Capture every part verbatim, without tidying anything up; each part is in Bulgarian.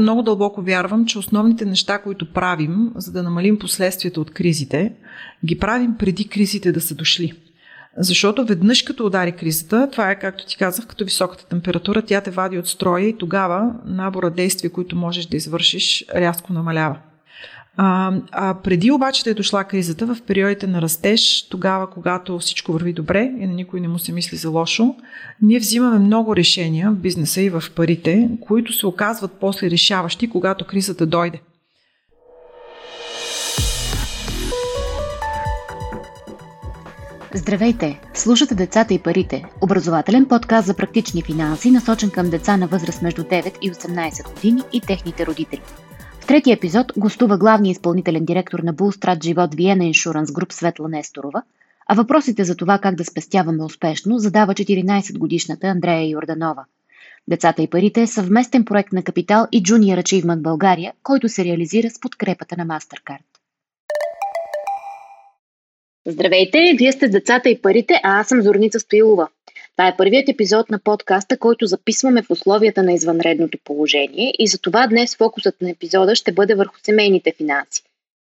много дълбоко вярвам, че основните неща, които правим, за да намалим последствията от кризите, ги правим преди кризите да са дошли. Защото веднъж като удари кризата, това е, както ти казах, като високата температура, тя те вади от строя и тогава набора действия, които можеш да извършиш, рязко намалява. А, а преди обаче да е дошла кризата, в периодите на растеж, тогава когато всичко върви добре и на никой не му се мисли за лошо, ние взимаме много решения в бизнеса и в парите, които се оказват после решаващи, когато кризата дойде. Здравейте! Слушате Децата и парите – образователен подкаст за практични финанси, насочен към деца на възраст между девет и осемнадесет години и техните родители. В третия епизод гостува главният изпълнителен директор на Булстрад Живот Виена Иншуранс Груп Светла Несторова, а въпросите за това как да спестяваме успешно задава четиринадесетгодишната Андреа Йорданова. Децата и парите е съвместен проект на Капитал и Junior Achievement България, който се реализира с подкрепата на MasterCard. Здравейте, вие сте Децата и парите, а аз съм Зорница Стоилова. Това е първият епизод на подкаста, който записваме в условията на извънредното положение и затова днес фокусът на епизода ще бъде върху семейните финанси.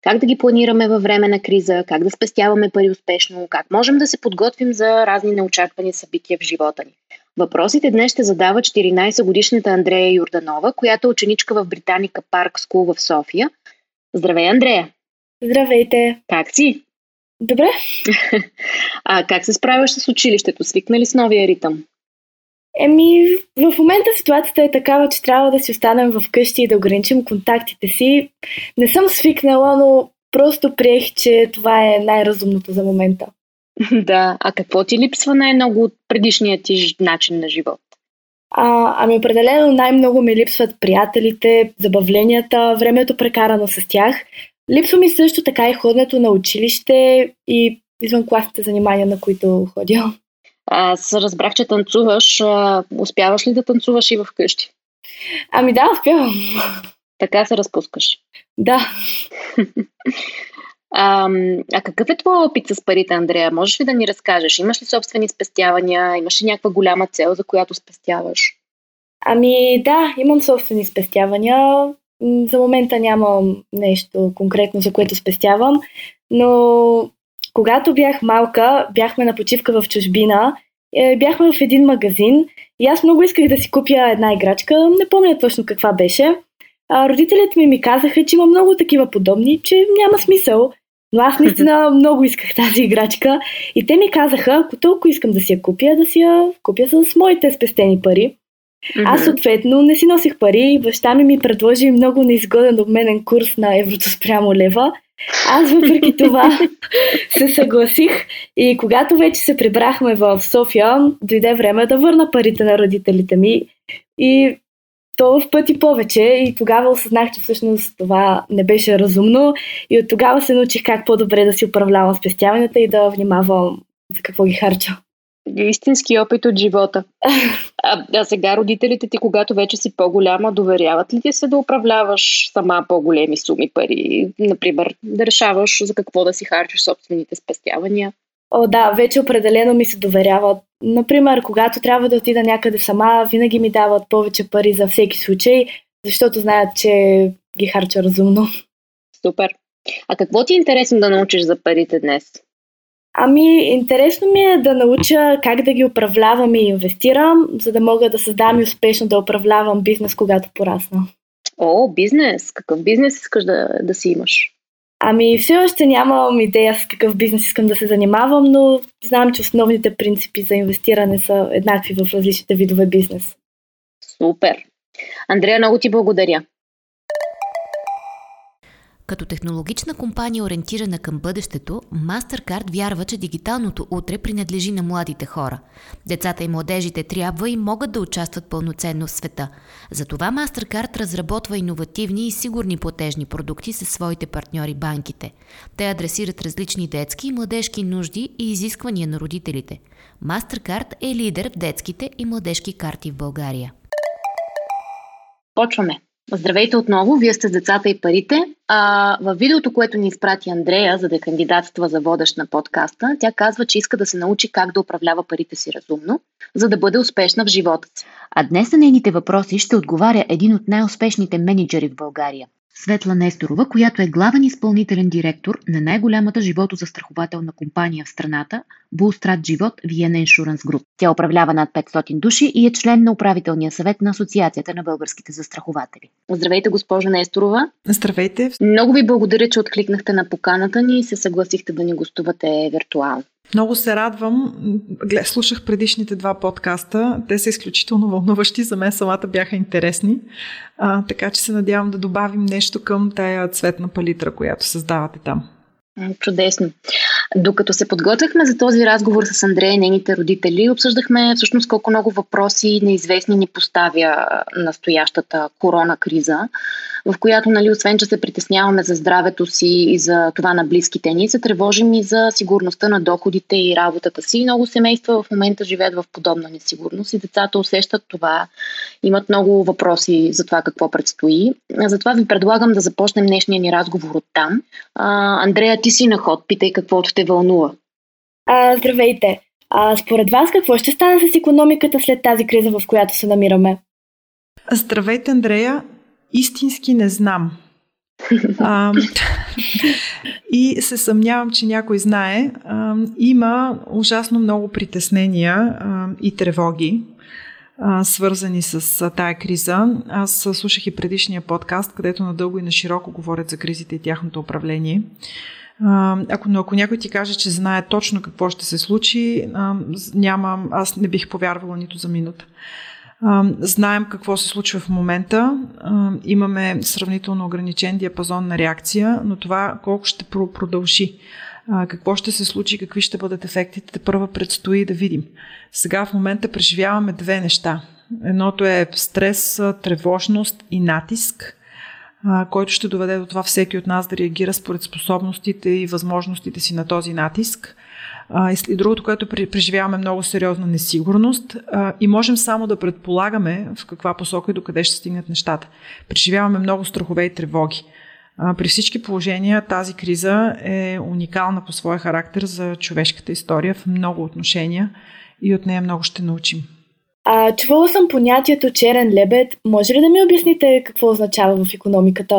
Как да ги планираме във време на криза, как да спестяваме пари успешно, как можем да се подготвим за разни неочаквани събития в живота ни. Въпросите днес ще задава четиринадесетгодишната Андреа Йорданова, която е ученичка в Британика Park School в София. Здравей, Андрея! Здравейте! Как си? Добре. А как се справяш с училището? Свикнали с новия ритъм? Еми, в момента ситуацията е такава, че трябва да си останем вкъщи и да ограничим контактите си. Не съм свикнала, но просто приех, че това е най-разумното за момента. Да, а какво ти липсва най-много от предишния ти начин на живот? А, ами определено най-много ми липсват приятелите, забавленията, времето прекарано с тях. Липсва ми също така и ходенето на училище и извънкласните занимания, на които ходя. Аз разбрах, че танцуваш. Успяваш ли да танцуваш и вкъщи? Ами да, успявам. Така се разпускаш. Да. А, а какъв е твой опит с парите, Андрея? Можеш ли да ни разкажеш? Имаш ли собствени спестявания? Имаш ли някаква голяма цел, за която спестяваш? Ами да, имам собствени спестявания. За момента нямам нещо конкретно, за което спестявам, но когато бях малка, бяхме на почивка в чужбина, бяхме в един магазин и аз много исках да си купя една играчка, не помня точно каква беше. А родителите ми ми казаха, че има много такива подобни, че няма смисъл, но аз наистина много исках тази играчка и те ми казаха, ако толкова искам да си я купя, да си я купя с моите спестени пари. Mm-hmm. Аз съответно не си носих пари, баща ми ми предложи много неизгоден обменен курс на еврото спрямо лева. Аз въпреки това се съгласих и когато вече се прибрахме в София, дойде време да върна парите на родителите ми и то в пъти повече и тогава осъзнах, че всъщност това не беше разумно и от тогава се научих как по-добре да си управлявам спестяванията и да внимавам за какво ги харча. Истински опит от живота. А, а сега родителите ти, когато вече си по-голяма, доверяват ли ти се да управляваш сама по-големи суми пари? Например, да решаваш за какво да си харчиш собствените спестявания? О, да, вече определено ми се доверяват. Например, когато трябва да отида някъде сама, винаги ми дават повече пари за всеки случай, защото знаят, че ги харча разумно. Супер. А какво ти е интересно да научиш за парите днес? Ами, интересно ми е да науча как да ги управлявам и инвестирам, за да мога да създам и успешно да управлявам бизнес, когато порасна. О, бизнес! Какъв бизнес искаш да, да си имаш? Ами, все още нямам идея с какъв бизнес искам да се занимавам, но знам, че основните принципи за инвестиране са еднакви в различните видове бизнес. Супер! Андрея, много ти благодаря! Като технологична компания, ориентирана към бъдещето, MasterCard вярва, че дигиталното утре принадлежи на младите хора. Децата и младежите трябва и могат да участват пълноценно в света. Затова MasterCard разработва иновативни и сигурни платежни продукти със своите партньори банките. Те адресират различни детски и младежки нужди и изисквания на родителите. MasterCard е лидер в детските и младежки карти в България. Почваме! Здравейте отново, вие сте с децата и парите. А, във видеото, което ни изпрати Андрея, за да кандидатства за водещ на подкаста, тя казва, че иска да се научи как да управлява парите си разумно, за да бъде успешна в живота си. А днес на нейните въпроси ще отговаря един от най-успешните мениджъри в България. Светла Несторова, която е главен изпълнителен директор на най-голямата животозастрахователна компания в страната Булстрад Живот Виена Иншуранс Груп. Тя управлява над петстотин души и е член на управителния съвет на Асоциацията на българските застрахователи. Здравейте, госпожо Несторова. Здравейте. Много ви благодаря, че откликнахте на поканата ни и се съгласихте да ни гостувате виртуално. Много се радвам. Слушах предишните два подкаста. Те са изключително вълнуващи. За мен самата бяха интересни. А, така че се надявам да добавим нещо към тая цветна палитра, която създавате там. Чудесно. Докато се подготвяхме за този разговор с Андрея и нейните родители, обсъждахме всъщност колко много въпроси неизвестни ни поставя настоящата корона криза, в която, нали, освен че се притесняваме за здравето си и за това на близките ни, се тревожим и за сигурността на доходите и работата си. Много семейства в момента живеят в подобна несигурност и децата усещат това, имат много въпроси за това какво предстои. Затова ви предлагам да започнем днешния ни разговор от там. Андрея, ти си на ход, питай каквото те вълнува. А, здравейте! А, според вас какво ще стане с икономиката след тази криза, в която се намираме? Здравейте, Андрея! Истински не знам. А, и се съмнявам, че някой знае. А, има ужасно много притеснения а, и тревоги, а, свързани с а, тая криза. Аз слушах и предишния подкаст, където надълго и на широко говорят за кризите и тяхното управление. А, ако, но ако някой ти каже, че знае точно какво ще се случи, а, нямам, аз не бих повярвала нито за минута. Знаем какво се случва в момента. Имаме сравнително ограничен диапазон на реакция, но това колко ще продължи, какво ще се случи, какви ще бъдат ефектите, тепърва предстои да видим. Сега в момента преживяваме две неща. Едното е стрес, тревожност и натиск, който ще доведе до това всеки от нас да реагира според способностите и възможностите си на този натиск. И другото, което преживяваме, много сериозна несигурност и можем само да предполагаме в каква посока и докъде ще стигнат нещата. Преживяваме много страхове и тревоги. При всички положения тази криза е уникална по своя характер за човешката история в много отношения и от нея много ще научим. А, чувала съм понятието черен лебед. Може ли да ми обясните какво означава в икономиката?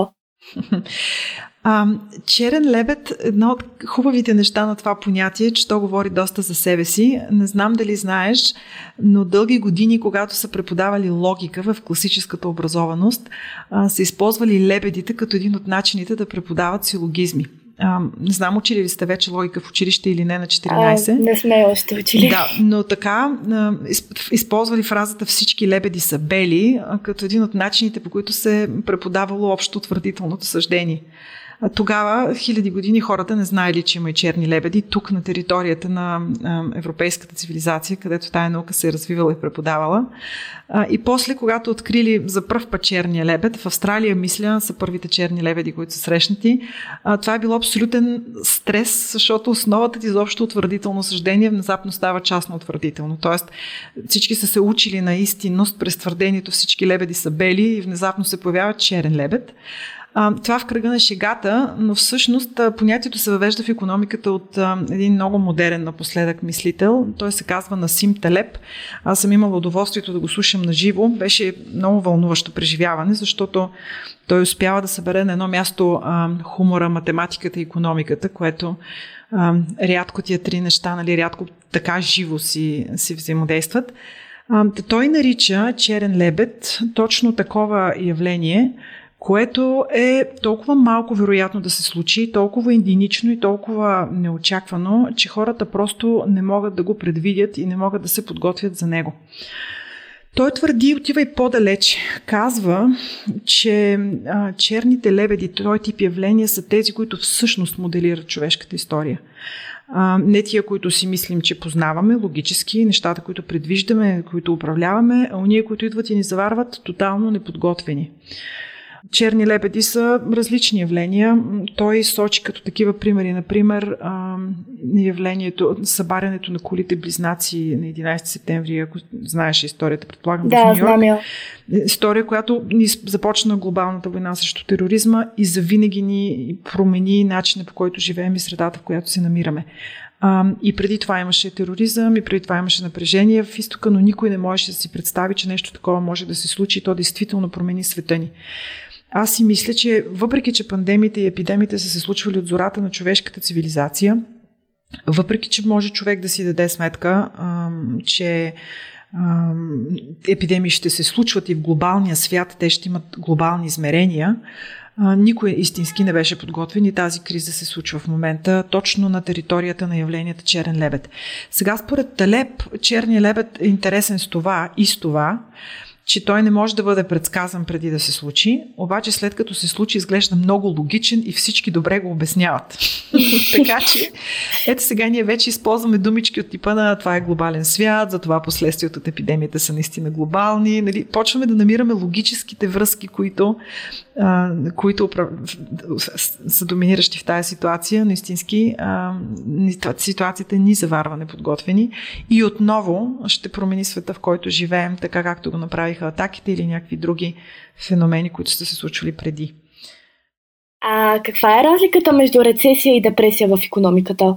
А, черен лебед, едно от хубавите неща на това понятие е, че то говори доста за себе си. Не знам дали знаеш, но дълги години, когато са преподавали логика в класическата образованост, а, са използвали лебедите като един от начините да преподават силогизми. А, не знам, учили ли сте вече логика в училище или не на четиринайсет. А, не сме още учили. Да, но така, а, използвали фразата "всички лебеди са бели" а, като един от начините, по които се преподавало общо твърдителното съждение. А, тогава, хиляди години, хората не знаели, че има и черни лебеди тук на територията на а, европейската цивилизация, където тая наука се е развивала и преподавала. А, и после, когато открили за пръв път черния лебед, в Австралия, мисля, са първите черни лебеди, които са срещнати. А, това е било абсолютен стрес, защото основата ти изобщо утвърдително съждение внезапно става частно утвърдително. Тоест, всички са се учили на истинност през твърдението "всички лебеди са бели" и внезапно се появява черен лебед. Това в кръга на шегата, но всъщност понятието се въвежда в икономиката от един много модерен напоследък мислител. Той се казва Насим Талеб. Аз съм имала удоволствието да го слушам на живо. Беше много вълнуващо преживяване, защото той успява да събере на едно място хумора, математиката и икономиката, което рядко тия три неща, нали, рядко така живо си, си взаимодействат. Той нарича черен лебед точно такова явление, което е толкова малко вероятно да се случи, толкова единично и толкова неочаквано, че хората просто не могат да го предвидят и не могат да се подготвят за него. Той твърди, отива и по-далеч. Казва, че а, черните лебеди, този тип явления, са тези, които всъщност моделират човешката история. А, не тия, които си мислим, че познаваме логически, нещата, които предвиждаме, които управляваме, а уния, които идват и ни заварват тотално неподготвени. Черни лебеди са различни явления. Той сочи като такива примери. Например, явлението, събарянето на колите близнаци на единайсети септември, ако знаеш историята, предполагам, да, в Нью Йорк. Я. История, която ни започна глобалната война срещу тероризма и завинаги ни промени начина, по който живеем и средата, в която се намираме. И преди това имаше тероризъм, и преди това имаше напрежение в изтока, но никой не можеше да си представи, че нещо такова може да се случи и то действително промени света ни. Аз си мисля, че въпреки, че пандемиите и епидемиите са се случвали от зората на човешката цивилизация, въпреки, че може човек да си даде сметка, че епидемии ще се случват и в глобалния свят, те ще имат глобални измерения, никой истински не беше подготвен и тази криза се случва в момента точно на територията на явленията черен лебед. Сега според Талеб, черният лебед е интересен с това и с това, че той не може да бъде предсказан преди да се случи, обаче след като се случи изглежда много логичен и всички добре го обясняват. Така че, ето сега ние вече използваме думички от типа на това е глобален свят, затова последствията от епидемията са наистина глобални. Нали? Почваме да намираме логическите връзки, които, а, които управ... са доминиращи в тази ситуация, но истински а, ситуацията ни заварва неподготвени и отново ще промени света, в който живеем, така както го направих атаките или някакви други феномени, които са се случвали преди. А каква е разликата между рецесия и депресия в икономиката?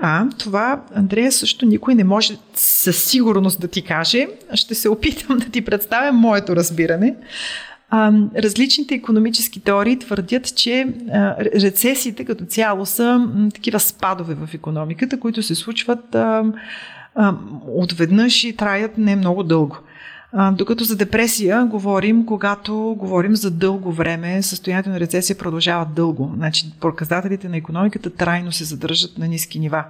А, това, Андрея, също никой не може със сигурност да ти каже. Ще се опитам да ти представя моето разбиране. А, различните икономически теории твърдят, че а, рецесиите като цяло са м, такива спадове в икономиката, които се случват а, а, отведнъж и траят не много дълго. Докато за депресия говорим, когато говорим за дълго време, състоянието на рецесия продължава дълго. Значи, показателите на икономиката трайно се задържат на ниски нива.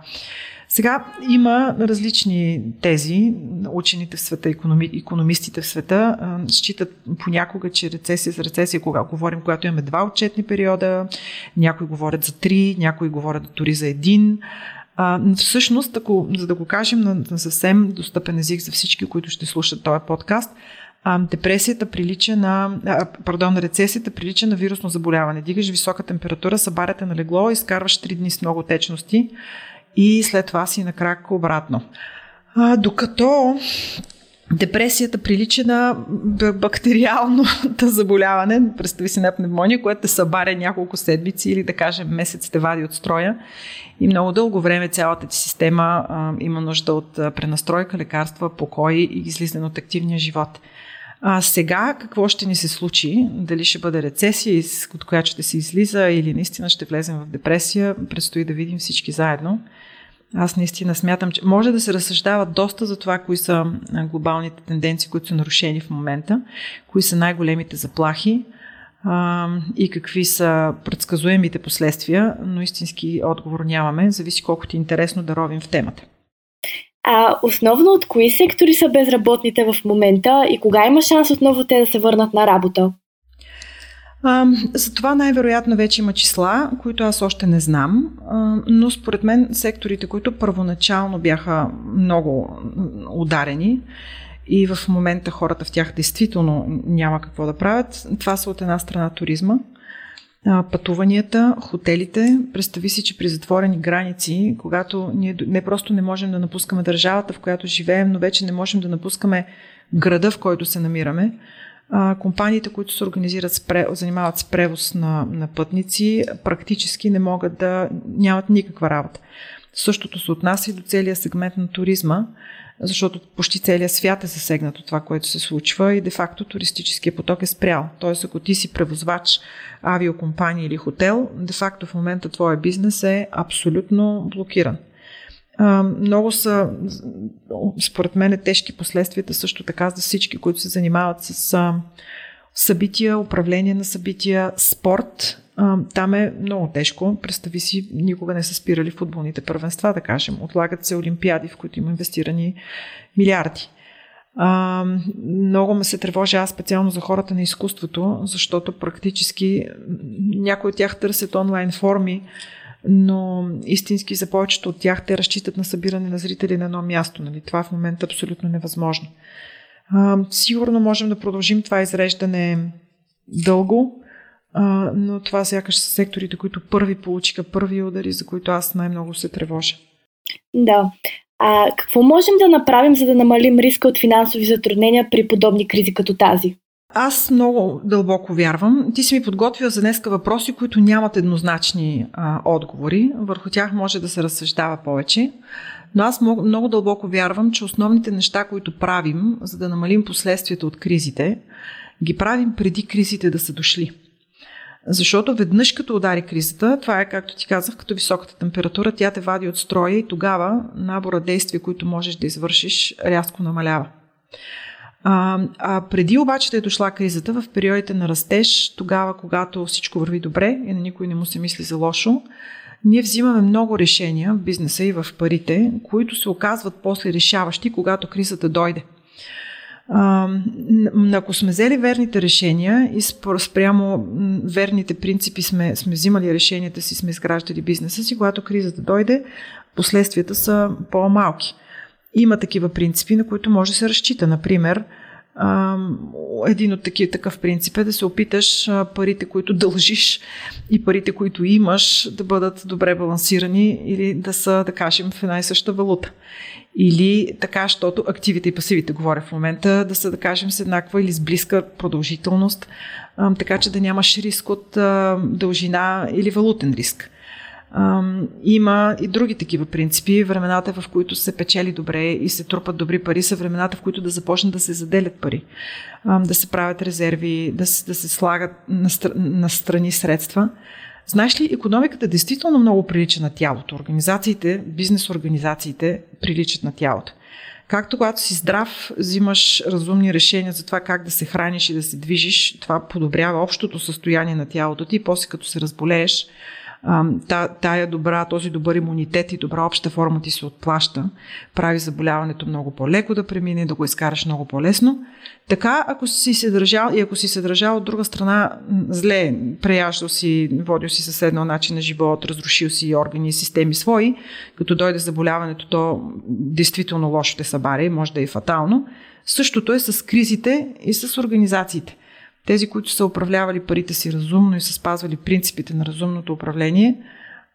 Сега има различни тези. Учените в света, економи, економистите в света считат понякога, че рецесия за рецесия, когато говорим, когато имаме два отчетни периода, някои говорят за три, някои говорят дори за един. Uh, всъщност, ако, за да го кажем на, на съвсем достъпен език за всички, които ще слушат този подкаст, uh, депресията прилича на, uh, пардон, рецесията прилича на вирусно заболяване. Дигаш висока температура, събаряте на легло, изкарваш три дни с много течности и след това си на крак обратно. Uh, докато депресията прилича на бактериалното заболяване, представи си на пневмония, което те събаря няколко седмици или да кажем месец те вади от строя и много дълго време цялата ти система а, има нужда от пренастройка, лекарства, покой и излизане от активния живот. А сега какво ще ни се случи? Дали ще бъде рецесия, от която ще се излиза или наистина ще влезем в депресия, предстои да видим всички заедно. Аз наистина смятам, че може да се разсъждава доста за това, кои са глобалните тенденции, които са нарушени в момента, кои са най-големите заплахи а, и какви са предсказуемите последствия, но истински отговор нямаме, зависи колко ти е интересно да ровим в темата. А основно от кои сектори са безработните в момента и кога има шанс отново те да се върнат на работа? За това най-вероятно вече има числа, които аз още не знам, но според мен секторите, които първоначално бяха много ударени и в момента хората в тях действително няма какво да правят, това са от една страна туризма, пътуванията, хотелите. Представи си, че при затворени граници, когато ние не просто не можем да напускаме държавата, в която живеем, но вече не можем да напускаме града, в който се намираме, компаниите, които се организират, занимават с превоз на, на пътници, практически не могат да нямат никаква работа. Същото се отнася и до целия сегмент на туризма, защото почти целият свят е засегнат от това, което се случва и де-факто туристическия поток е спрял. Тоест, ако ти си превозвач, авиокомпания или хотел, де-факто в момента твоя бизнес е абсолютно блокиран. Много са, според мен, тежки последствията също така за всички, които се занимават с събития, управление на събития, спорт. Там е много тежко. Представи си, никога не са спирали футболните първенства, да кажем. Отлагат се олимпиади, в които има инвестирани милиарди. А, много ме се тревожа аз специално за хората на изкуството, защото практически някои от тях търсят онлайн форми, но истински за повечето от тях те разчитат на събиране на зрители на едно място. Нали? Това в момента е абсолютно невъзможно. А, сигурно можем да продължим това изреждане дълго, а, но това сякаш са секторите, които първи получиха първи удари, за които аз най-много се тревожа. Да. А какво можем да направим, за да намалим риска от финансови затруднения при подобни кризи като тази? Аз много дълбоко вярвам. Ти си ми подготвила за днеска въпроси, които нямат еднозначни а, отговори. Върху тях може да се разсъждава повече. Но аз много дълбоко вярвам, че основните неща, които правим, за да намалим последствията от кризите, ги правим преди кризите да са дошли. Защото веднъж като удари кризата, това е, както ти казах, като високата температура, тя те вади от строя и тогава набора действия, които можеш да извършиш, рязко намалява. А, а преди обаче да е дошла кризата, в периодите на растеж, тогава когато всичко върви добре и на никой не му се мисли за лошо, ние взимаме много решения в бизнеса и в парите, които се оказват после решаващи, когато кризата дойде. А, ако сме взели верните решения и спрямо верните принципи сме, сме взимали решенията си, сме изграждали бизнеса си, когато кризата дойде, последствията са по-малки. Има такива принципи, на които може да се разчита. Например, един от такива такъв принцип е да се опиташ парите, които дължиш и парите, които имаш, да бъдат добре балансирани или да са, да кажем, в една и съща валута. Или така, щото активите и пасивите, говоря в момента, да са, да кажем, с еднаква или с близка продължителност, така че да нямаш риск от дължина или валутен риск. Има и други такива принципи. Времената, в които се печели добре и се трупат добри пари, са времената, в които да започнат да се заделят пари, да се правят резерви, да се, да се слагат на страни средства. Знаеш ли, икономиката действително много прилича на тялото. Организациите, бизнес организациите приличат на тялото. Както когато си здрав, взимаш разумни решения за това как да се храниш и да се движиш, това подобрява общото състояние на тялото ти и после като се разболееш, тая добра, този добър имунитет и добра обща форма ти се отплаща, прави заболяването много по-леко да премине, да го изкараш много по-лесно. Така, ако си се държал и ако си се държал от друга страна зле, преяждал си, водил си със едно начин на живот, разрушил си органи и системи свои, като дойде заболяването, то действително лошо те събаря и може да е фатално. Същото е с кризите и с организациите. Тези, които са управлявали парите си разумно и са спазвали принципите на разумното управление,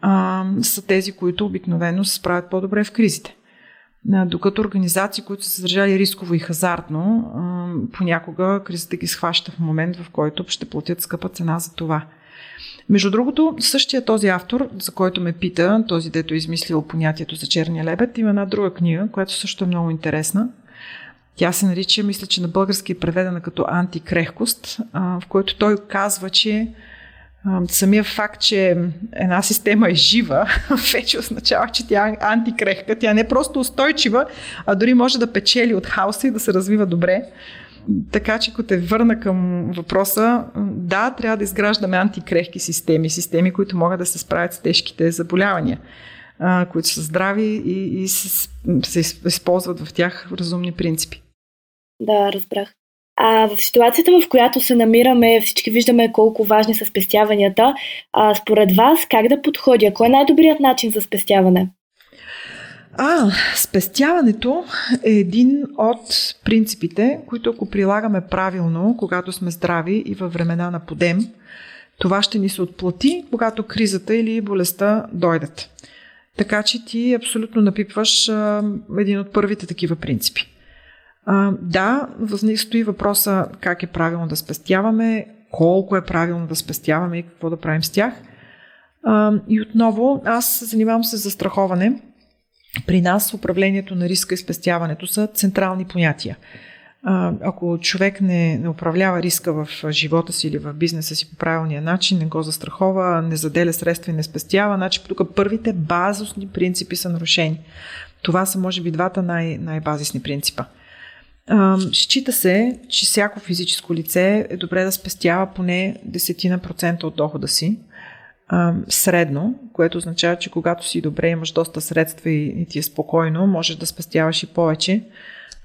а, са тези, които обикновено се справят по-добре в кризите. А, докато организации, които са се държали рисково и хазартно, а, понякога кризата ги схваща в момент, в който ще платят скъпа цена за това. Между другото, същия този автор, за който ме пита, този дето е измислил понятието за черния лебед, има една друга книга, която също е много интересна. Тя се нарича, мисля, че на български е преведена като антикрехкост, в който той казва, че самия факт, че една система е жива, вече означава, че тя е антикрехка. Тя не е просто устойчива, а дори може да печели от хаоса и да се развива добре. Така че, ако те върна към въпроса, да, трябва да изграждаме антикрехки системи, системи, които могат да се справят с тежките заболявания, които са здрави и, и се, се използват в тях разумни принципи. Да, разбрах. А в ситуацията, в която се намираме, всички виждаме колко важни са спестяванията. А според вас, как да подходя? Кой е най-добрият начин за спестяване? А, спестяването е един от принципите, които ако прилагаме правилно, когато сме здрави и във времена на подем, това ще ни се отплати, когато кризата или болестта дойдат. Така че ти абсолютно напипваш а, един от първите такива принципи. А, да, възниква въпроса как е правилно да спестяваме, колко е правилно да спестяваме и какво да правим с тях. А, и отново, аз занимавам се с застраховане. При нас управлението на риска и спестяването са централни понятия. А, ако човек не, не управлява риска в живота си или в бизнеса си по правилния начин, не го застрахова, не заделя средства и не спестява, значи тук първите базисни принципи са нарушени. Това са може би двата най- най-базисни принципа. А, счита се, че всяко физическо лице е добре да спестява поне десет процента от дохода си а, средно, което означава, че когато си добре, имаш доста средства и, и ти е спокойно, можеш да спестяваш и повече.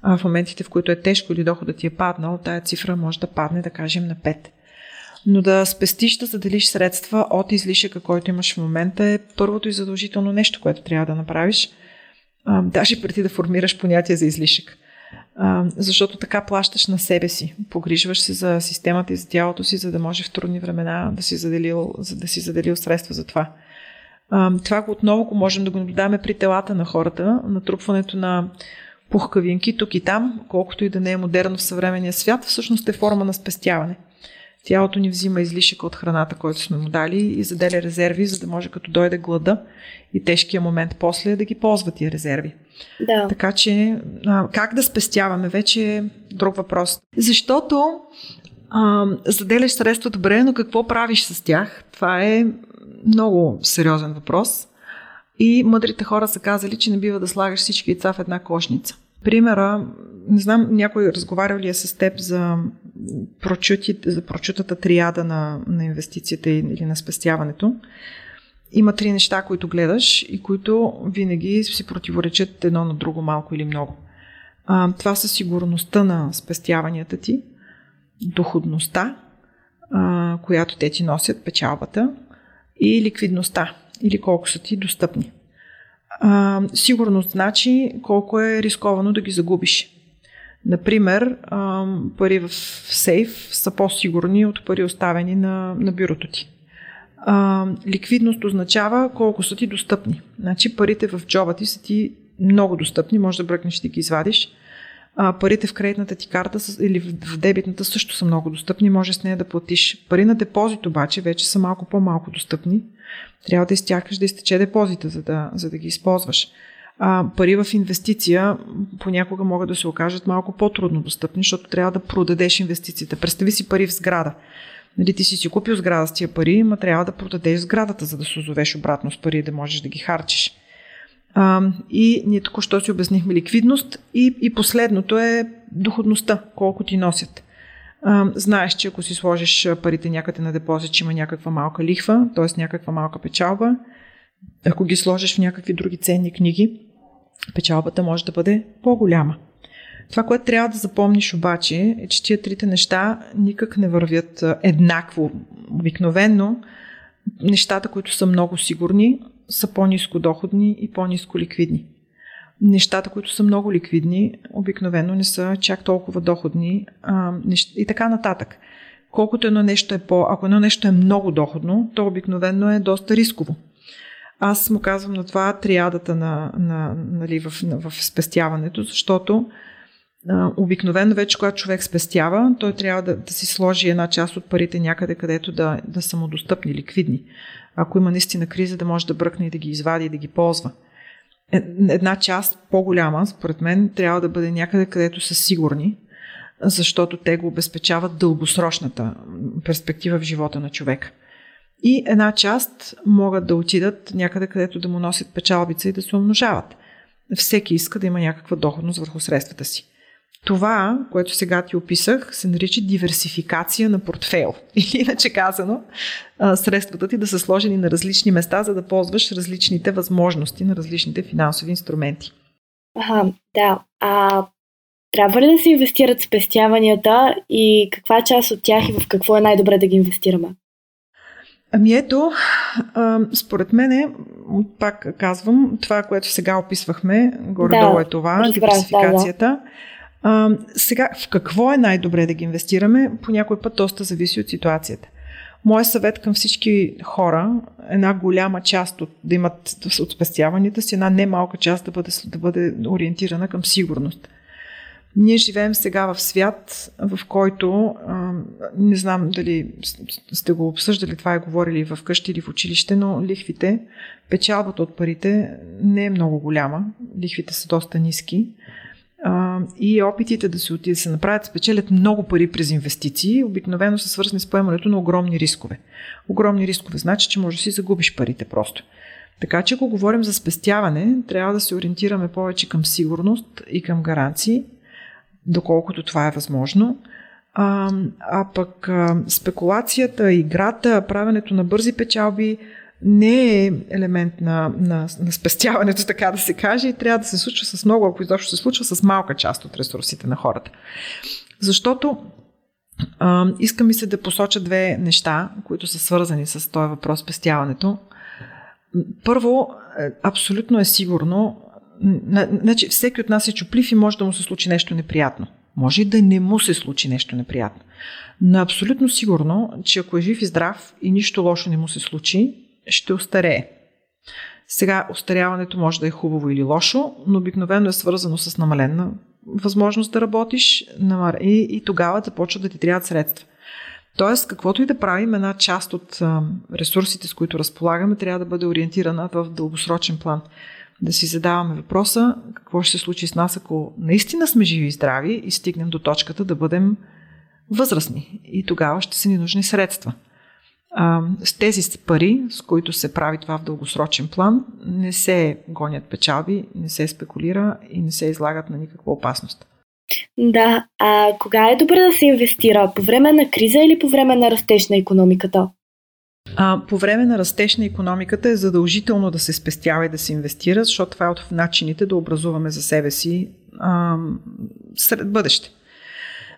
В моментите, в които е тежко или доходът ти е паднал, тая цифра може да падне, да кажем, на пет. Но да спестиш, да заделиш средства от излишъка, който имаш в момента, е първото и задължително нещо, което трябва да направиш, даже преди да формираш понятие за излишък. А, защото така плащаш на себе си. Погрижваш се за системата и за тялото си, за да може в трудни времена да си заделил, за да си заделил средства за това. А, това отново го можем да го наблюдаваме при телата на хората. Натрупването на пухкавинки тук и там, колкото и да не е модерно в съвременния свят, всъщност е форма на спестяване. Тялото ни взима излишъка от храната, който сме му дали, и заделя резерви, за да може като дойде глада и тежкия момент после да ги ползва тия резерви. Да. Така че как да спестяваме вече е друг въпрос. Защото а, заделяш средства добре, но какво правиш с тях? Това е много сериозен въпрос. И мъдрите хора са казали, че не бива да слагаш всички яйца в една кошница. Примера, не знам, някой разговарял ли е с теб за, прочути, за прочутата триада на, на инвестицията или на спестяването. Има три неща, които гледаш и които винаги си противоречат едно на друго малко или много. А, това са сигурността на спестяванията ти, доходността, а, която те ти носят, печалбата, и ликвидността, или колко са ти достъпни. А, сигурност значи колко е рисковано да ги загубиш. Например, а, пари в сейф са по-сигурни от пари оставени на, на бюрото ти. А, ликвидност означава колко са ти достъпни. Значи парите в джоба ти са ти много достъпни, може да бръкнеш и да ги извадиш. А, парите в кредитната ти карта са, или в дебитната също са много достъпни, може с нея да платиш. Пари на депозит обаче вече са малко по-малко достъпни. Трябва да изтякаш да изтече депозита, за да, за да ги използваш. А, пари в инвестиция понякога могат да се окажат малко по-трудно достъпни, защото трябва да продадеш инвестицията. Представи си пари в сграда. Нали, ти си си купил сграда с тия пари, ма трябва да продадеш сградата, за да се озовеш обратно с пари и да можеш да ги харчиш. А, и ние току-що си обяснихме ликвидност, и, и последното е доходността, колко ти носят. Знаеш, че ако си сложиш парите някъде на депозит, че има някаква малка лихва, т.е. някаква малка печалба. Ако ги сложиш в някакви други ценни книги, печалбата може да бъде по-голяма. Това, което трябва да запомниш обаче, е, че тия трите неща никак не вървят еднакво. Обикновенно нещата, които са много сигурни, са по-ниско доходни и по-ниско ликвидни. Нещата, които са много ликвидни, обикновено не са чак толкова доходни, а, нещ... и така нататък. Колкото едно нещо е по... Ако едно нещо е много доходно, то обикновено е доста рисково. Аз му казвам на това триадата на, на, нали, в, на, в спестяването, защото а, обикновено вече, когато човек спестява, той трябва да, да си сложи една част от парите някъде, където да, да са му достъпни, ликвидни. Ако има наистина криза, да може да бръкне и да ги извади и да ги ползва. Една част по-голяма, според мен, трябва да бъде някъде, където са сигурни, защото те го обезпечават дългосрочната перспектива в живота на човека. И една част могат да отидат някъде, където да му носят печалбица и да се умножават. Всеки иска да има някаква доходност върху средствата си. Това, което сега ти описах, се нарича диверсификация на портфейл. Или, иначе казано, средствата ти да са сложени на различни места, за да ползваш различните възможности на различните финансови инструменти. Ага, да. А трябва ли да се инвестират спестяванията и каква част от тях и в какво е най-добре да ги инвестираме? Ами ето, според мене, пак казвам, това, което сега описвахме, горе-долу да, е това, разбрах, диверсификацията. Да, да. А, сега, в какво е най-добре да ги инвестираме, по някой път доста зависи от ситуацията. Моят съвет към всички хора, една голяма част от, да имат от спестяванията си, една немалка част да бъде, да бъде ориентирана към сигурност. Ние живеем сега в свят, в който, а, не знам дали сте го обсъждали, това и говорили в къщи или в училище, но лихвите, печалбата от парите не е много голяма, лихвите са доста ниски. Uh, и опитите да се отиде да се направят, спечелят много пари през инвестиции, обикновено са свързани с поемането на огромни рискове. Огромни рискове значи, че може да си загубиш парите просто. Така че, ако говорим за спестяване, трябва да се ориентираме повече към сигурност и към гаранции, доколкото това е възможно. А, а пък а, спекулацията, играта, правенето на бързи печалби не е елемент на, на, на спестяването, така да се каже, и трябва да се случва с много, ако изобщо се случва, с малка част от ресурсите на хората. Защото а, иска ми се да посоча две неща, които са свързани с този въпрос спестяването. Първо, абсолютно е сигурно, значи всеки от нас е чуплив и може да му се случи нещо неприятно. Може и да не му се случи нещо неприятно. Но абсолютно сигурно, че ако е жив и здрав и нищо лошо не му се случи, ще остарее. Сега, остаряването може да е хубаво или лошо, но обикновено е свързано с намалена възможност да работиш и, и тогава започва да ти трябват средства. Тоест, каквото и да правим, една част от ресурсите, с които разполагаме, трябва да бъде ориентирана в дългосрочен план. Да си задаваме въпроса, какво ще се случи с нас, ако наистина сме живи и здрави и стигнем до точката да бъдем възрастни. И тогава ще са ни нужни средства. А, с тези пари, с които се прави това в дългосрочен план, не се гонят печалби, не се спекулира и не се излагат на никаква опасност. Да, а кога е добре да се инвестира? По време на криза или по време на растеж на икономиката? А, по време на растеж на икономиката е задължително да се спестява и да се инвестира, защото това е от начините да образуваме за себе си а, сред бъдеще.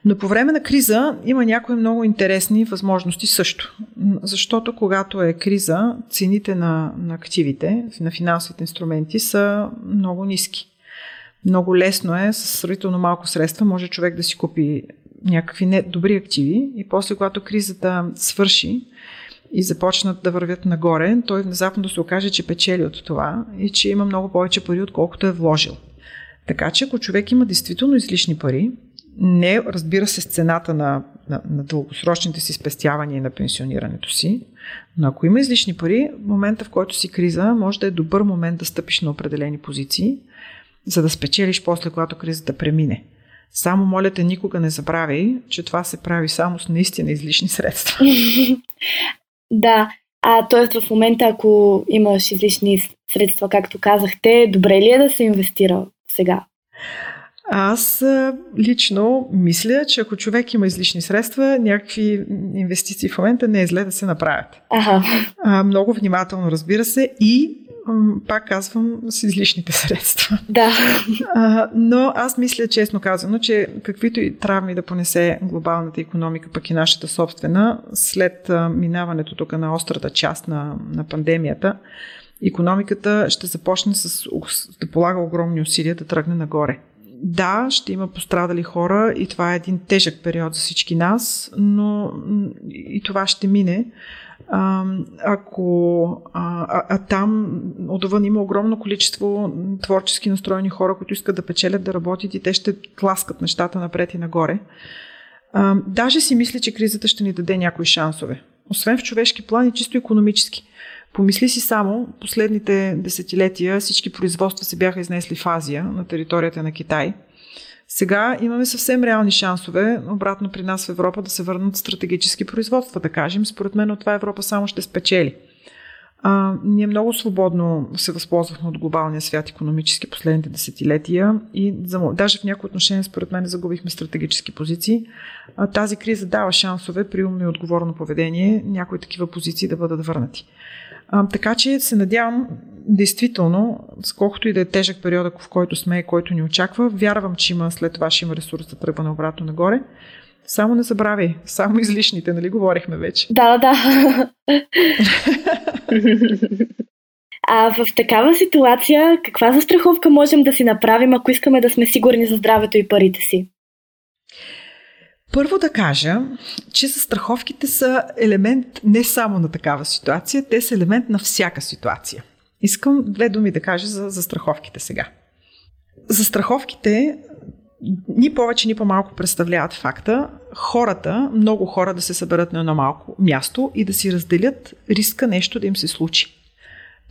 Но по време на криза има някои много интересни възможности също. Защото когато е криза, цените на, на активите, на финансовите инструменти са много ниски. Много лесно е, със сравнително малко средства може човек да си купи някакви не, добри активи и после, когато кризата свърши и започнат да вървят нагоре, той внезапно да се окаже, че печели от това и че има много повече пари, отколкото е вложил. Така че, ако човек има действително излишни пари, не разбира се с цената на, на, на дългосрочните си спестявания и на пенсионирането си, но ако има излишни пари, в момента, в който си криза, може да е добър момент да стъпиш на определени позиции, за да спечелиш после, когато кризата премине. Само моля те, никога не забравяй, че това се прави само с наистина излишни средства. Да, а т.е. в момента, ако имаш излишни средства, както казахте, добре ли е да се инвестира сега? Аз лично мисля, че ако човек има излишни средства, някакви инвестиции в момента не е зле да се направят. Ага. А, много внимателно, разбира се, и пак казвам, с излишните средства. Да. А, но аз мисля, честно казано, че каквито и травми да понесе глобалната икономика, пък и нашата собствена, след минаването тук на острата част на, на пандемията, икономиката ще започне с, да полага огромни усилия да тръгне нагоре. Да, ще има пострадали хора и това е един тежък период за всички нас, но и това ще мине. А, ако, а, а, а там отвън има огромно количество творчески настроени хора, които искат да печелят, да работят и те ще тласкат нещата напред и нагоре. А, даже си мисля, че кризата ще ни даде някои шансове. Освен в човешки план и чисто икономически. Помисли си само, последните десетилетия всички производства се бяха изнесли в Азия, на територията на Китай. Сега имаме съвсем реални шансове обратно при нас в Европа да се върнат стратегически производства, да кажем. Според мен от това Европа само ще спечели. А, ние много свободно се възползвахме от глобалния свят икономически последните десетилетия и за, даже в някои отношения според мен загубихме стратегически позиции. А, тази криза дава шансове при умно и отговорно поведение някои такива позиции да бъдат върнати. А, така че се надявам, действително, сколкото и да е тежък период, в който сме и който ни очаква, вярвам, че има след това ще има ресурс да тръгва обратно нагоре. Само не забравяй, само излишните, нали говорихме вече? Да, да. А в такава ситуация, каква застраховка можем да си направим, ако искаме да сме сигурни за здравето и парите си? Първо да кажа, че застраховките са елемент не само на такава ситуация, те са елемент на всяка ситуация. Искам две думи да кажа за застраховките сега. Застраховките ни повече, ни по-малко представляват факта хората, много хора да се съберат на едно малко място и да си разделят риска нещо да им се случи.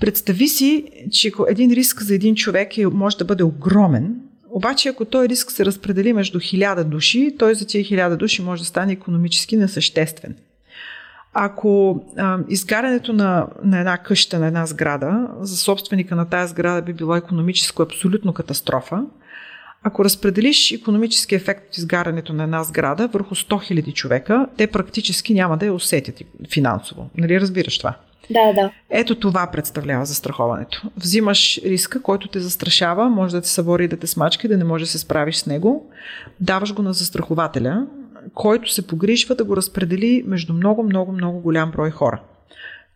Представи си, че един риск за един човек може да бъде огромен, обаче ако той риск се разпредели между хиляда души, той за тия хиляда души може да стане икономически несъществен. Ако а, изгарянето на, на една къща, на една сграда, за собственика на тази сграда би било икономическо абсолютно катастрофа, ако разпределиш икономически ефект от изгарянето на една сграда върху сто хиляди човека, те практически няма да я усетят финансово. Нали разбираш това? Да, да. Ето това представлява застраховането. Взимаш риска, който те застрашава, може да те събори, да те смачки, да не можеш да се справиш с него. Даваш го на застрахователя, който се погрижва да го разпредели между много, много, много голям брой хора.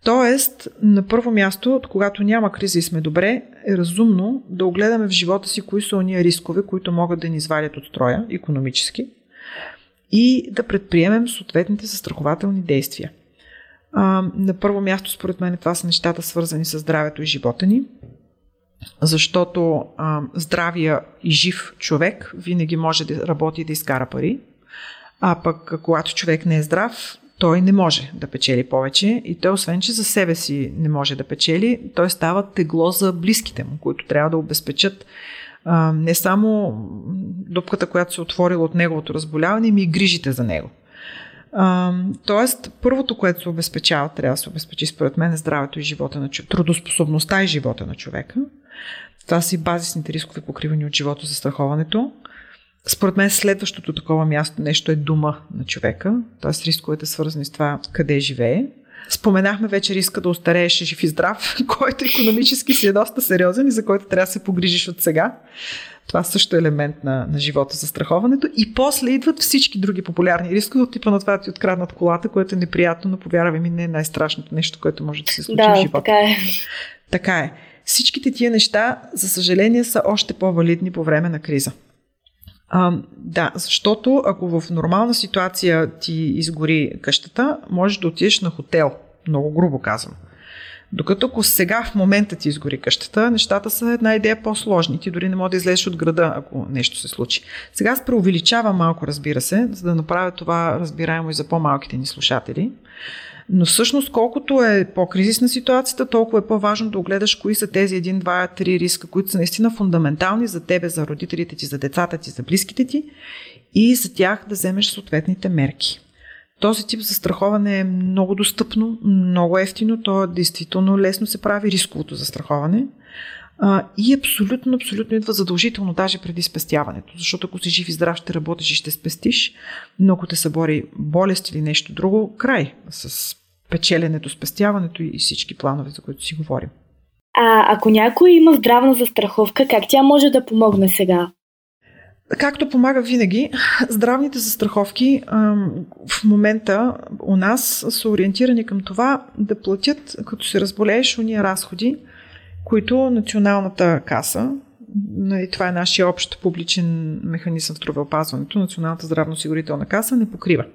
Тоест, на първо място, когато няма криза и сме добре, е разумно да огледаме в живота си кои са ония рискове, които могат да ни извадят от строя икономически и да предприемем съответните застрахователни действия. А, на първо място, според мен, това са нещата, свързани с здравето и живота ни, защото а, здравия и жив човек винаги може да работи и да изкара пари, а пък когато човек не е здрав, той не може да печели повече и той, освен че за себе си не може да печели, той става тегло за близките му, които трябва да обезпечат а, не само дупката, която се отворила от неговото разболяване, но и грижите за него. А, тоест, първото, което се обезпечава, трябва да се обезпечи според мен е здравето и живота на човека, трудоспособността и живота на човека. Това са и базисните рискове, покривани от живото за страховането. Според мен следващото такова място нещо е дома на човека, т.е. рисковете свързани с това къде живее. Споменахме вече риска да остарееш жив и здрав, който икономически си е доста сериозен и за който трябва да се погрижиш от сега. Това също е елемент на, на живота за страховането. И после идват всички други популярни рискове от типа на това да ти откраднат колата, което е неприятно, но повярвай ми, не е най-страшното нещо, което може да се случи да, в живота. Така е. Така е. Всичките тия неща, за съжаление, са още по-валидни по време на криза. А, да, защото ако в нормална ситуация ти изгори къщата, можеш да отидеш на хотел, много грубо казвам. Докато ако сега в момента ти изгори къщата, нещата са една идея по-сложни. Ти дори не можеш да излезеш от града, ако нещо се случи. Сега се преувеличава малко, разбира се, за да направя това разбираемо и за по-малките ни слушатели. Но всъщност колкото е по-кризисна ситуацията, толкова е по-важно да огледаш кои са тези един, два, три риска, които са наистина фундаментални за тебе, за родителите ти, за децата ти, за близките ти и за тях да вземеш съответните мерки. Този тип застраховане е много достъпно, много ефтино, то действително лесно се прави рисковото застраховане и абсолютно, абсолютно идва задължително даже преди спестяването, защото ако си жив и здрав ще работиш и ще спестиш, но ако те събори болест или нещо друго, край с печеленето, спестяването и всички планове, за които си говорим. А ако някой има здравна застраховка, как тя може да помогне сега? Както помага винаги, здравните застраховки в момента у нас са ориентирани към това да платят, като се разболееш, уния разходи, които националната каса, и това е нашия общ публичен механизъм в здравеопазването, националната здравноосигурителна каса не покрива.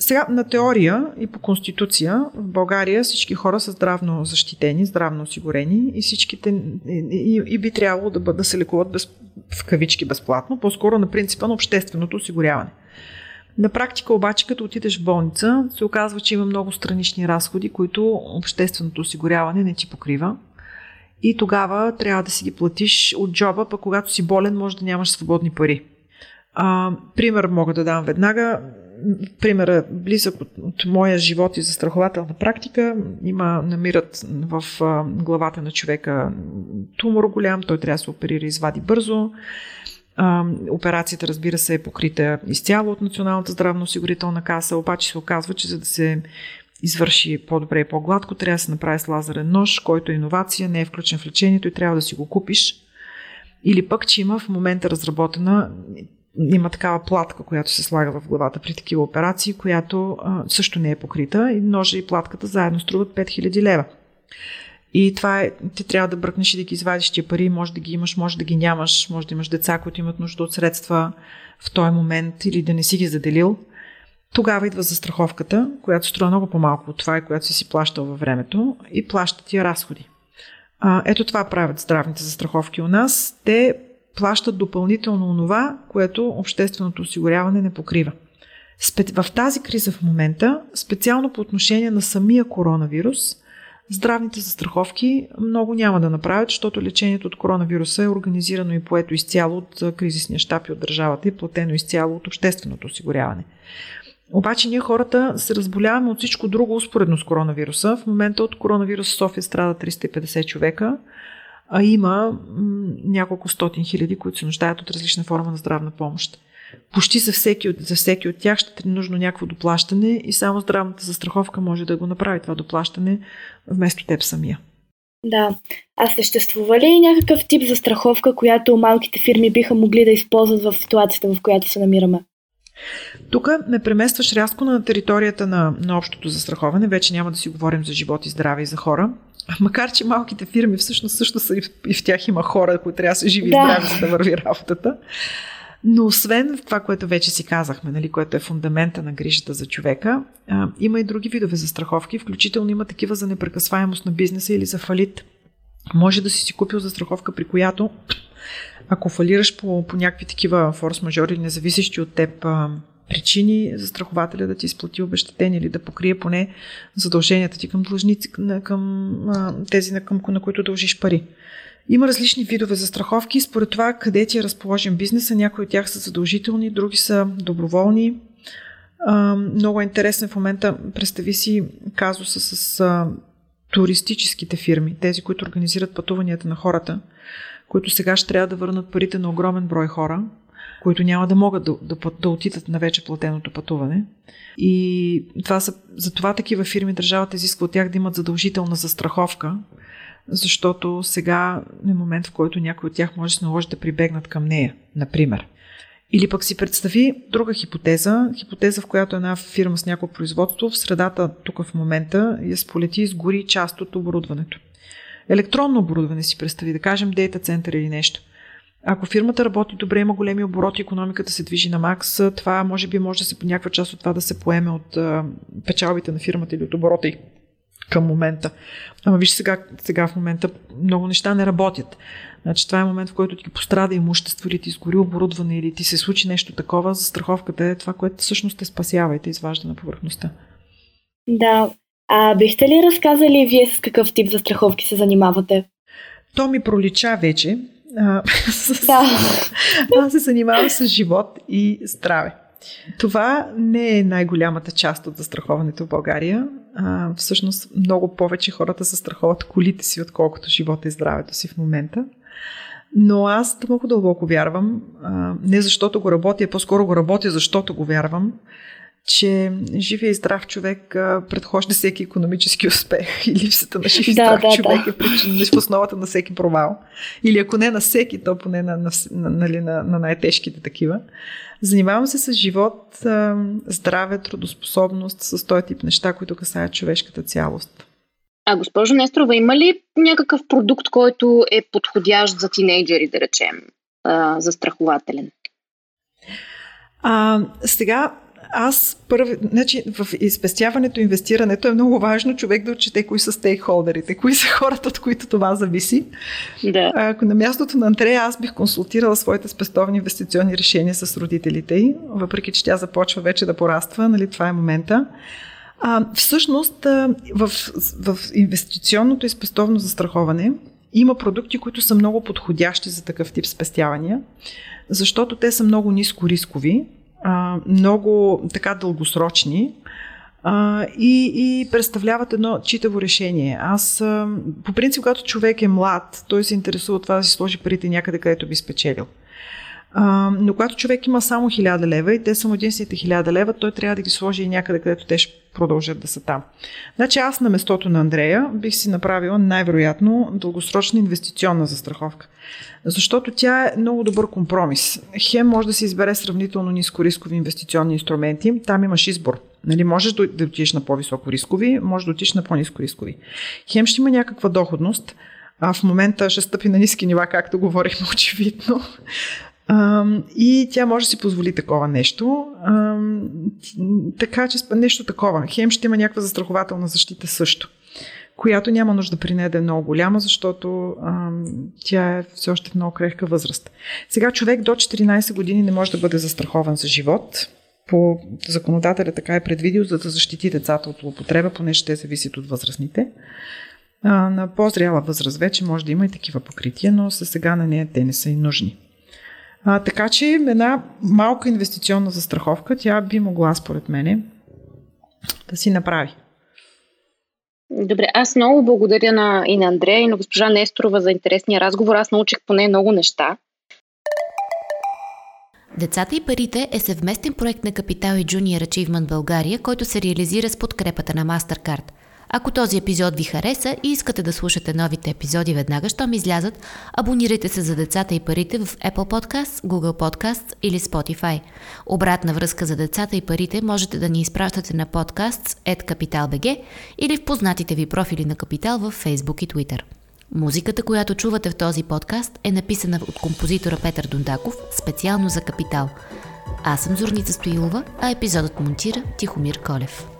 Сега на теория и по конституция в България всички хора са здравно защитени, здравно осигурени и всичките и, и би трябвало да, бъд, да се лекуват без, в кавички безплатно, по-скоро на принципа на общественото осигуряване. На практика обаче, като отидеш в болница, се оказва, че има много странични разходи, които общественото осигуряване не ти покрива. И тогава трябва да си ги платиш от джоба, пък когато си болен, може да нямаш свободни пари. А, пример мога да дам веднага. Примерът близък от, от моя живот и застрахователна практика. Има, намират в а, главата на човека тумор голям, той трябва да се оперира и извади бързо. А, операцията, разбира се, е покрита изцяло от Националната здравноосигурителна каса, обаче се оказва, че за да се извърши по-добре и по-гладко, трябва да се направи с лазерен нож, който е иновация, не е включен в лечението и трябва да си го купиш. Или пък, че има в момента разработена, има такава платка, която се слага в главата при такива операции, която а, също не е покрита и ножа и платката заедно струват пет хиляди лева. И това е, ти трябва да бръкнеш и да ги извадиш тия пари, може да ги имаш, може да ги нямаш, може да имаш деца, които имат нужда от средства в този момент или да не си ги заделил. Тогава идва застраховката, която струва много по-малко от това и която си си плащал във времето и плаща тия разходи. А, ето това правят здравните застраховки у нас. Те плащат допълнително онова, което общественото осигуряване не покрива. В тази криза в момента, специално по отношение на самия коронавирус, здравните застраховки много няма да направят, защото лечението от коронавируса е организирано и поето изцяло от кризисния щаб и от държавата и платено изцяло от общественото осигуряване. Обаче ние хората се разболяваме от всичко друго успоредно с коронавируса. В момента от коронавирус в София страда триста и петдесет човека, а има м- няколко стотин хиляди, които се нуждаят от различна форма на здравна помощ. Почти за всеки, за всеки от тях ще е нужно някакво доплащане и само здравната застраховка може да го направи това доплащане вместо теб самия. Да. А съществува ли някакъв тип застраховка, която малките фирми биха могли да използват в ситуацията, в която се намираме? Тук ме преместваш рязко на територията на, на общото застраховане. Вече няма да си говорим за живот и здраве и за хора. Макар че малките фирми всъщност също са и в, и в тях има хора, които трябва да са живи да. и здрави, за да върви работата. Но освен това, което вече си казахме, нали, което е фундамента на грижата за човека, а, има и други видове застраховки, включително има такива за непрекъсваемост на бизнеса или за фалит. Може да си си купил застраховка, при която ако фалираш по, по някакви такива форс-мажори, независещи от теб а, причини, застрахователя да ти изплати обезщетение или да покрие поне задълженията ти към длъжници, към а, тези, на, към, на които дължиш пари. Има различни видове застраховки, според това къде ти е разположен бизнеса. Някои от тях са задължителни, други са доброволни. А, много е интересен в момента, представи си казуса с а, туристическите фирми, тези, които организират пътуванията на хората, които сега ще трябва да върнат парите на огромен брой хора, които няма да могат да, да, да отидат на вече платеното пътуване. И това са, за това такива фирми държавата изисква от тях да имат задължителна застраховка, защото сега е момент, в който някой от тях може да се наложи да прибегнат към нея, например. Или пък си представи друга хипотеза, хипотеза в която една фирма с някакво производство в средата тук в момента я сполети и сгори част от оборудването. Електронно оборудване си представи, да кажем дейта център или нещо. Ако фирмата работи добре, има големи обороти, икономиката се движи на макс, това може би може да се по някаква част от това да се поеме от а, печалбите на фирмата или от оборота й към момента. Ама виж сега, сега в момента много неща не работят. Значи това е момент, в който ти пострада имущество или ти изгори оборудване или ти се случи нещо такова, застраховката е това, което всъщност те спасява и те изважда на повърхността. Да. А бихте ли разказали вие с какъв тип застраховки се занимавате? То ми пролича вече. Да. Аз се занимавам с живот и здраве. Това не е най-голямата част от застраховането в България. А, всъщност много повече хората застраховат колите си, отколкото живота и здравето си в момента. Но аз много дълбоко вярвам, а, не защото го работя, а по-скоро го работя, защото го вярвам, че живия и здрав човек а, предхожда всеки икономически успех и липсата на жив и здрав да, да, човек да. е причина в основата на всеки провал. Или ако не на всеки, то поне на, на, на, на, на най-тежките такива. Занимавам се с живот, а, здраве, трудоспособност, с този тип неща, които касаят човешката цялост. А госпожо Несторова, има ли някакъв продукт, който е подходящ за тинейджери, да речем, а, застрахователен? А, сега Аз първи, значи, в изпестяването, инвестирането е много важно човек да отчете кои са стейкхолдерите, кои са хората, от които това зависи. Да. Ако на мястото на Андрея аз бих консултирала своите спестовни инвестиционни решения с родителите й, въпреки че тя започва вече да пораства, нали, това е момента. А, всъщност в, в инвестиционното и спестовно застраховане има продукти, които са много подходящи за такъв тип спестявания, защото те са много ниско рискови, много така дългосрочни а, и, и представляват едно читаво решение. Аз, а, по принцип, когато човек е млад, той се интересува от това да си сложи парите някъде, където би спечелил. А, но когато човек има само хиляда лева и те са единствените хиляда лева, той трябва да ги сложи и някъде, където те ще продължат да са там. Значи аз на местото на Андрея бих си направила най-вероятно дългосрочна инвестиционна застраховка. Защото тя е много добър компромис. Хем може да се избере сравнително ниско рискови инвестиционни инструменти, там имаш избор. Нали, можеш да, да отидеш на по-високо рискови, можеш да отидеш на по-ниско рискови. Хем ще има някаква доходност, а в момента ще стъпи на ниски нива, както говорихме очевидно. И тя може да си позволи такова нещо. Така че нещо такова. Хем ще има някаква застрахователна защита също, която няма нужда при нея да е много голяма, защото тя е все още в много крехка възраст. Сега човек до четиринайсет години не може да бъде застрахован за живот. По законодателя така е предвидил, за да защити децата от злоупотреба, понеже те зависят от възрастните. На по-зряла възраст вече може да има и такива покрития, но сега на нея те не са и нужни. А, така че една малка инвестиционна застраховка, тя би могла, според мене, да си направи. Добре, аз много благодаря на, и на Андрея, и на госпожа Несторова за интересния разговор. Аз научих поне много неща. Децата и парите е съвместен проект на Капитал и Junior Achievement България, който се реализира с подкрепата на MasterCard. Ако този епизод ви хареса и искате да слушате новите епизоди веднага, щом излязат, абонирайте се за децата и парите в Apple Podcast, Google Podcast или Spotify. Обратна връзка за децата и парите можете да ни изпращате на podcasts at capital dot b g или в познатите ви профили на Капитал в Facebook и Twitter. Музиката, която чувате в този подкаст, е написана от композитора Петър Дундаков специално за Капитал. Аз съм Зорница Стоилова, а епизодът монтира Тихомир Колев.